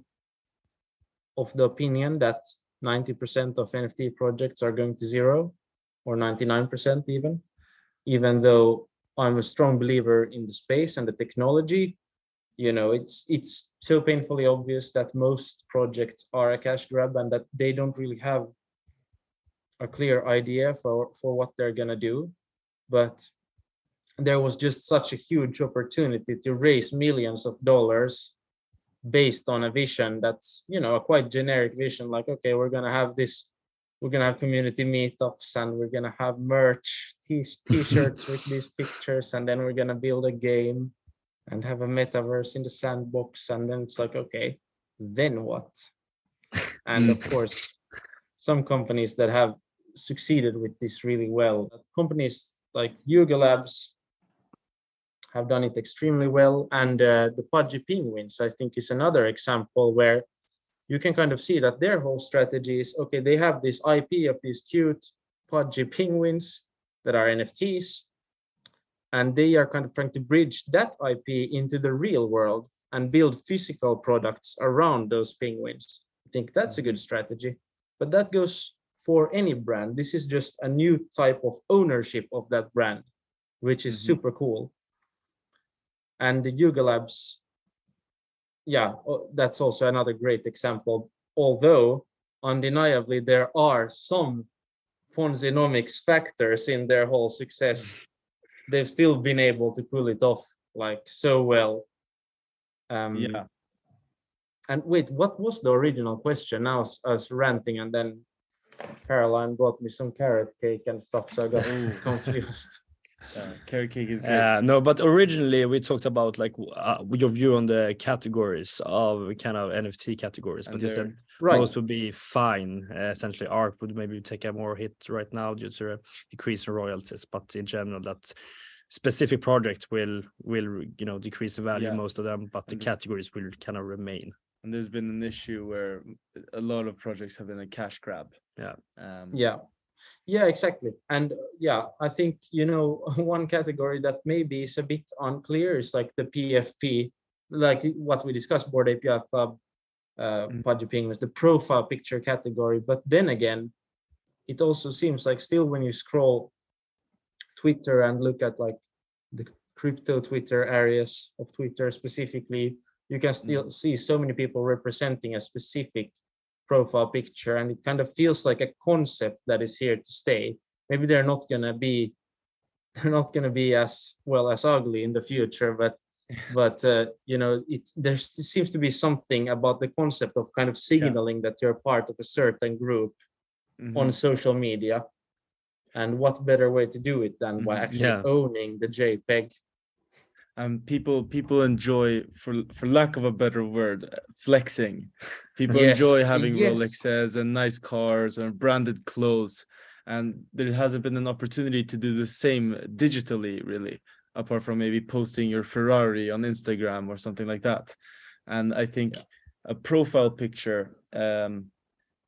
of the opinion that 90% of NFT projects are going to zero, or 99% even though I'm a strong believer in the space and the technology. you know, it's so painfully obvious that most projects are a cash grab and that they don't really have a clear idea for what they're going to do. But there was just such a huge opportunity to raise millions of dollars based on a vision that's, you know, a quite generic vision, like, okay, we're going to have this, we're going to have community meetups and we're going to have merch, t-shirts with these pictures, and then we're going to build a game and have a metaverse in the sandbox. And then it's like, okay, then what? And of course, some companies that have succeeded with this really well, companies like Yuga Labs have done it extremely well. And the Pudgy Penguins, I think, is another example where you can kind of see that their whole strategy is, okay, they have this IP of these cute pudgy penguins that are NFTs, and they are kind of trying to bridge that IP into the real world and build physical products around those penguins. I think that's a good strategy, but that goes for any brand. This is just a new type of ownership of that brand, which is super cool. And the Yuga Labs, yeah, that's also another great example. Although undeniably there are some Ponzinomics factors in their whole success, they've still been able to pull it off like so well. Yeah. And wait, what was the original question? Now I was ranting, and then Caroline bought me some carrot cake and stuff, so I got confused. Carrot cake is good. No, but originally we talked about like your view on the categories of kind of NFT categories, and but you said those would be fine. Essentially, art would maybe take a more hit right now due to a decrease in royalties, but in general, that specific project will you know decrease the value most of them, but the categories will kind of remain. And there's been an issue where a lot of projects have been a cash grab. Yeah, exactly. And yeah, I think, you know, one category that maybe is a bit unclear is like the PFP, like what we discussed, Bored Ape Yacht Club, Pudgy Penguins, the profile picture category. But then again, it also seems like still when you scroll Twitter and look at like the crypto Twitter areas of Twitter specifically, you can still see so many people representing a specific profile picture, and it kind of feels like a concept that is here to stay. Maybe they're not gonna be as well as ugly in the future, but you know, there seems to be something about the concept of kind of signaling that you're part of a certain group on social media. And what better way to do it than by actually owning the JPEG? People enjoy, for lack of a better word, flexing. People enjoy having Rolexes and nice cars and branded clothes, and there hasn't been an opportunity to do the same digitally, really, apart from maybe posting your Ferrari on Instagram or something like that. And I think a profile picture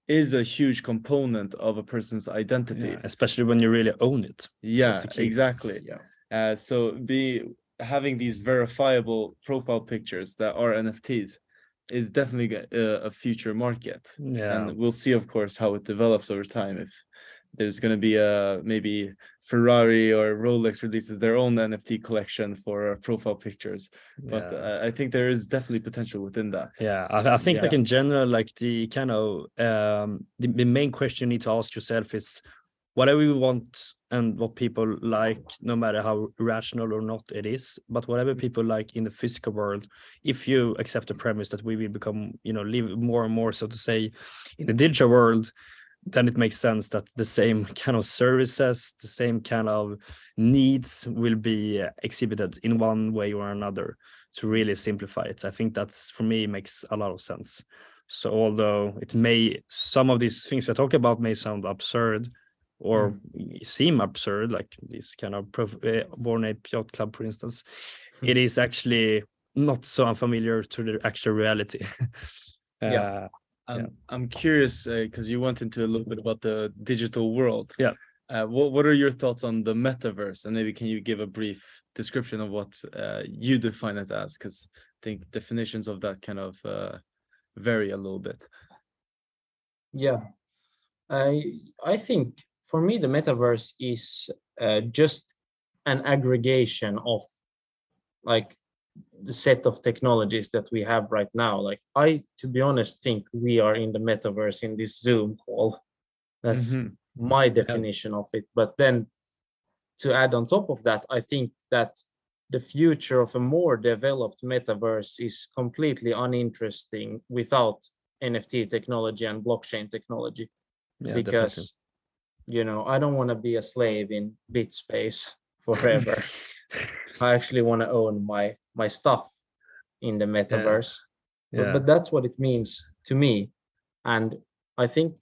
is a huge component of a person's identity, especially when you really own it. Yeah, exactly. Yeah. Having these verifiable profile pictures that are NFTs is definitely a future market. Yeah. And we'll see, of course, how it develops over time. If there's going to be maybe Ferrari or Rolex releases their own NFT collection for profile pictures. But I think there is definitely potential within that. Yeah, I think like in general, like the kind of the main question you need to ask yourself is whatever you want and what people like, no matter how rational or not it is, but whatever people like in the physical world, if you accept the premise that we will become, you know, live more and more, so to say, in the digital world, then it makes sense that the same kind of services, the same kind of needs will be exhibited in one way or another, to really simplify it. I think that's, for me, makes a lot of sense. So although it may, some of these things we're talking about may sound absurd, or seem absurd, like this kind of Bored Ape Yacht Club, for instance, it is actually not so unfamiliar to the actual reality. I'm curious, because you went into a little bit about the digital world. Yeah. What are your thoughts on the metaverse? And maybe can you give a brief description of what you define it as? Because I think definitions of that kind of vary a little bit. Yeah. I think, for me, the metaverse is just an aggregation of like the set of technologies that we have right now. Like, I, to be honest, think we are in the metaverse in this Zoom call. That's my definition of it. But then to add on top of that, I think that the future of a more developed metaverse is completely uninteresting without NFT technology and blockchain technology. Yeah, because, definitely. You know, I don't want to be a slave in BitSpace forever. I actually want to own my stuff in the metaverse. Yeah. But that's what it means to me. And I think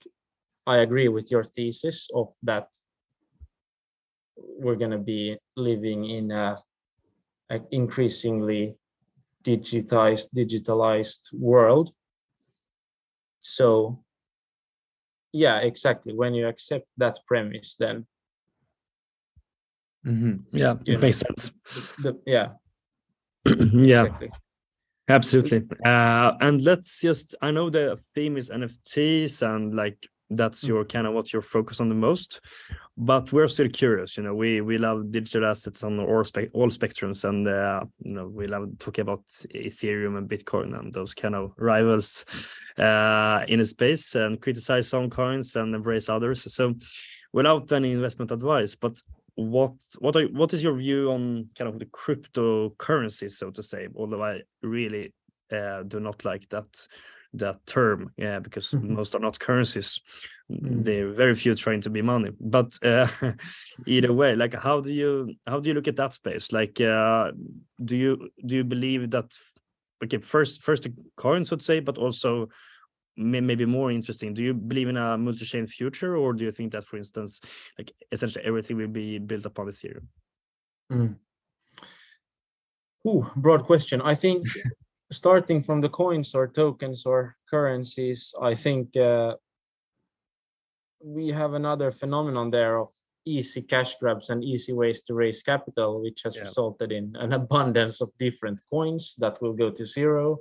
I agree with your thesis of that we're going to be living in an increasingly digitalized world. So, yeah, exactly. When you accept that premise, then. Mm-hmm. Yeah, it makes sense. Yeah, exactly. Absolutely. And let's just, I know the theme is NFTs and like, that's your kind of what you're focused on the most, but we're still curious. You know, we love digital assets on all spectrums, and you know, we love talking about Ethereum and Bitcoin and those kind of rivals in a space, and criticize some coins and embrace others. So, without any investment advice, but what is your view on kind of the cryptocurrency, so to say? Although I really do not like that term, yeah, because most are not currencies. They're very few trying to be money, but either way, like, how do you look at that space? Like, do you believe that, okay, first the coins, would say, but also maybe more interesting, do you believe in a multi-chain future, or do you think that, for instance, like essentially everything will be built upon Ethereum? Ooh, broad question. I think starting from the coins or tokens or currencies, I think we have another phenomenon there of easy cash grabs and easy ways to raise capital, which has resulted in an abundance of different coins that will go to zero.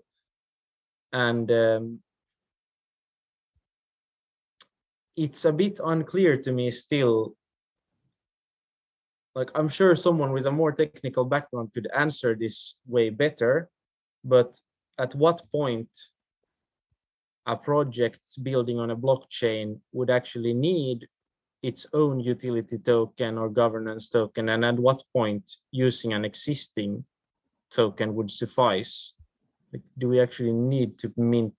And it's a bit unclear to me still. Like, I'm sure someone with a more technical background could answer this way better. But at what point a project building on a blockchain would actually need its own utility token or governance token, and at what point using an existing token would suffice? Like, do we actually need to mint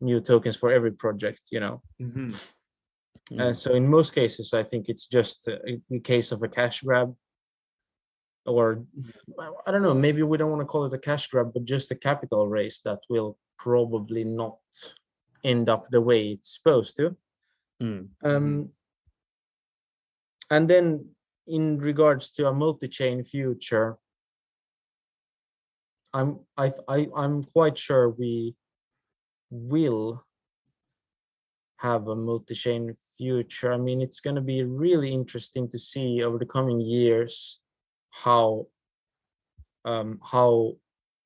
new tokens for every project, you know? So in most cases, I think it's just a case of a cash grab. Or, I don't know, maybe we don't want to call it a cash grab, but just a capital raise that will probably not end up the way it's supposed to. And then in regards to a multi-chain future, I'm quite sure we will have a multi-chain future. I mean, it's going to be really interesting to see over the coming years how the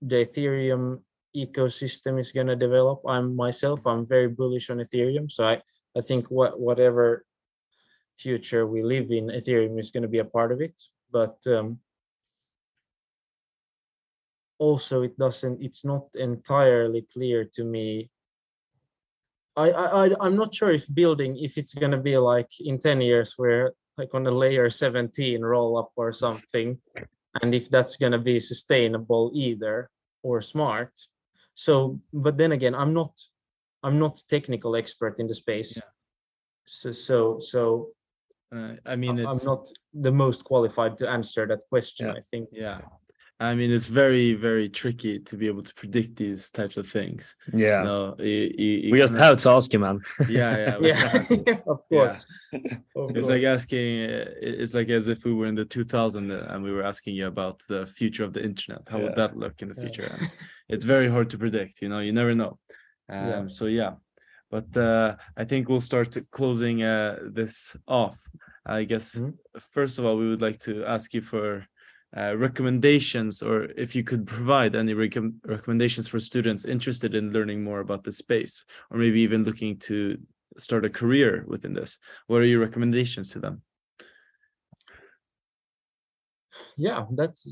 Ethereum ecosystem is going to develop. I'm very bullish on Ethereum, so I think whatever future we live in, Ethereum is going to be a part of it. But also, it's not entirely clear to me. I'm not sure if it's going to be like in 10 years where, like, on a layer 17 roll up or something, and if that's going to be sustainable either or smart. So, but then again, I'm not technical expert in the space. So I mean, I'm not the most qualified to answer that question. I think. Yeah. I mean, it's very, very tricky to be able to predict these types of things. Yeah. No, we just have to ask you, man. Yeah. Of course. It's like asking, it's like as if we were in the 2000s and we were asking you about the future of the internet. How would that look in the future? Yeah. It's very hard to predict, you know, you never know. So, yeah. But I think we'll start closing this off. I guess, first of all, we would like to ask you for recommendations, or if you could provide any recommendations for students interested in learning more about the space, or maybe even looking to start a career within this. What are your recommendations to them? Yeah, that's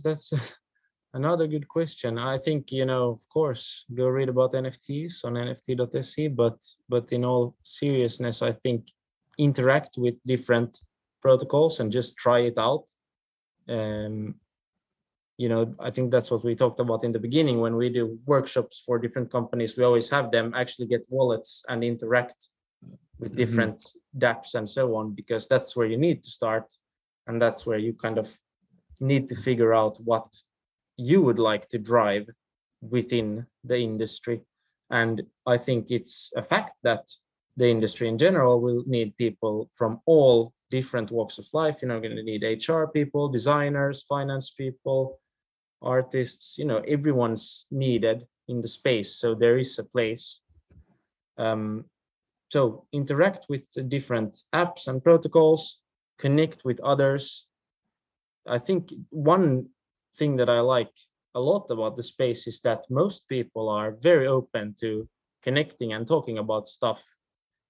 Another good question. I think, you know, of course, go read about NFTs on NFT.se, but in all seriousness, I think interact with different protocols and just try it out. You know, I think that's what we talked about in the beginning. When we do workshops for different companies, we always have them actually get wallets and interact with different dApps and so on, because that's where you need to start. And that's where you kind of need to figure out what you would like to drive within the industry. And I think it's a fact that the industry in general will need people from all different walks of life. You know, going to need HR people, designers, finance people, artists, you know, everyone's needed in the space. So there is a place. So interact with the different apps and protocols, connect with others. I think one thing that I like a lot about the space is that most people are very open to connecting and talking about stuff,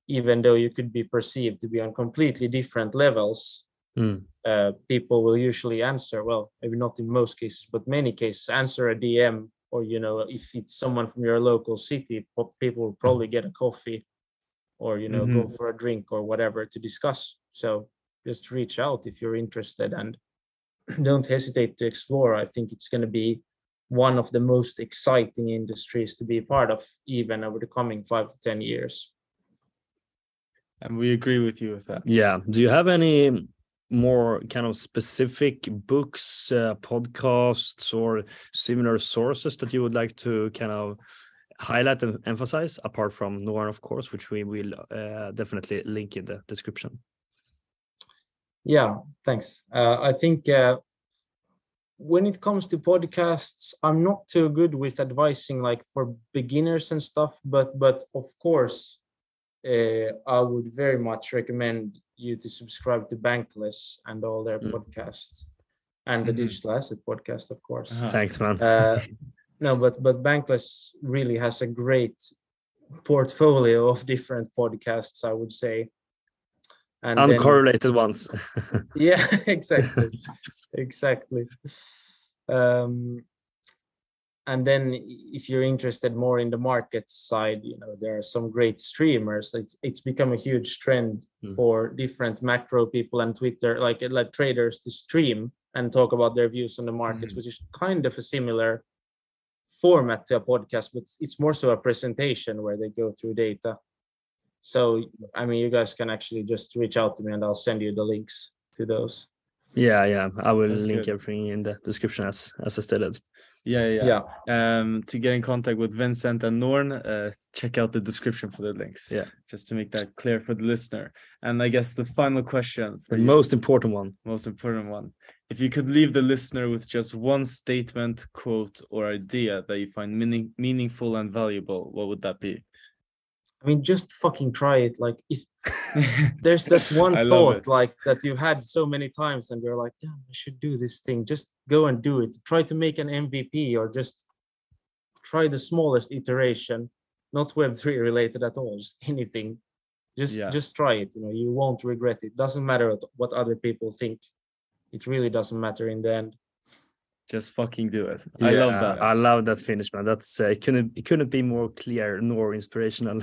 even though you could be perceived to be on completely different levels. People will usually answer, well, maybe not in most cases, but many cases, answer a DM, or, you know, if it's someone from your local city, people will probably get a coffee or, you know, go for a drink or whatever to discuss. So just reach out if you're interested and don't hesitate to explore. I think it's going to be one of the most exciting industries to be part of, even over the coming 5 to 10 years. And we agree with you with that. Yeah. Do you have any more kind of specific books, podcasts, or similar sources that you would like to kind of highlight and emphasize, apart from NORN, of course, which we will definitely link in the description? Yeah, thanks. I think when it comes to podcasts, I'm not too good with advising like for beginners and stuff, but of course, I would very much recommend you to subscribe to Bankless and all their podcasts, and the Digital Asset Podcast, of course. Thanks, man. No, but Bankless really has a great portfolio of different podcasts, I would say. And uncorrelated then ones. Yeah, exactly. Exactly. And then if you're interested more in the market side, you know, there are some great streamers. It's become a huge trend for different macro people and Twitter, like traders, to stream and talk about their views on the markets, which is kind of a similar format to a podcast, but it's more so a presentation where they go through data. So, I mean, you guys can actually just reach out to me and I'll send you the links to those. Yeah, yeah. I will link everything in the description as I stated. Yeah. To get in contact with Vincent and Norn, check out the description for the links. Yeah. Just to make that clear for the listener. And I guess the final question. Most important one. If you could leave the listener with just one statement, quote, or idea that you find meaningful and valuable, what would that be? I mean, just fucking try it. Like, if there's that one thought like that you've had so many times and you're like, damn, I should do this thing, just go and do it. Try to make an MVP, or just try the smallest iteration, not Web3 related at all, just anything. Just try it. You know, you won't regret it. Doesn't matter what other people think. It really doesn't matter in the end. Just fucking do it. Yeah, I love that. I love that finish, man. That's it couldn't be more clear nor inspirational.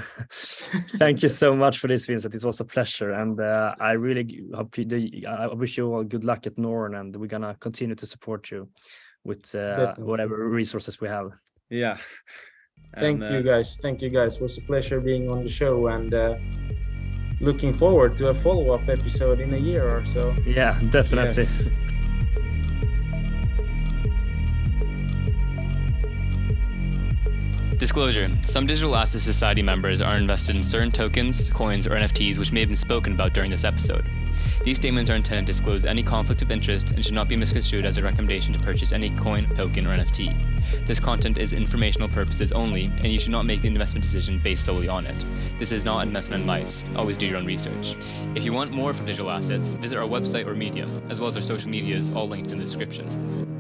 Thank you so much for this, Vincent. It was a pleasure, and I really hope I wish you all good luck at NORN, and we're gonna continue to support you with whatever resources we have. Yeah. Thank you guys. It was a pleasure being on the show, and looking forward to a follow-up episode in a year or so. Yeah, definitely. Yes. Disclosure: some Digital Asset Society members are invested in certain tokens, coins, or NFTs which may have been spoken about during this episode. These statements are intended to disclose any conflict of interest and should not be misconstrued as a recommendation to purchase any coin, token, or NFT. This content is informational purposes only, and you should not make the investment decision based solely on it. This is not investment advice. Always do your own research. If you want more from Digital Assets, visit our website or Medium, as well as our social medias, all linked in the description.